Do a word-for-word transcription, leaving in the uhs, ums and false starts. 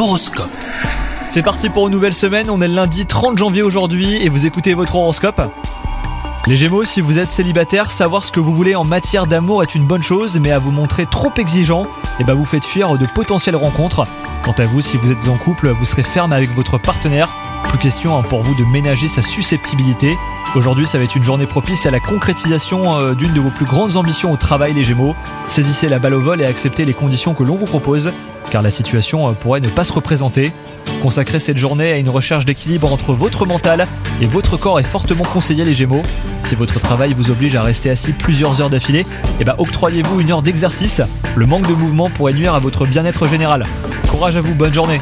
l'horoscope. C'est parti pour une nouvelle semaine, on est le lundi trente janvier aujourd'hui et vous écoutez votre horoscope. Les Gémeaux, si vous êtes célibataire, savoir ce que vous voulez en matière d'amour est une bonne chose, mais à vous montrer trop exigeant, eh ben vous faites fuir de potentielles rencontres. Quant à vous, si vous êtes en couple, vous serez ferme avec votre partenaire. Plus question pour vous de ménager sa susceptibilité. Aujourd'hui, ça va être une journée propice à la concrétisation d'une de vos plus grandes ambitions au travail, les Gémeaux. Saisissez la balle au vol et acceptez les conditions que l'on vous propose, car la situation pourrait ne pas se représenter. Consacrez cette journée à une recherche d'équilibre entre votre mental et votre corps est fortement conseillé, les Gémeaux. Si votre travail vous oblige à rester assis plusieurs heures d'affilée, eh ben octroyez-vous une heure d'exercice. Le manque de mouvement pourrait nuire à votre bien-être général. Courage à vous, bonne journée.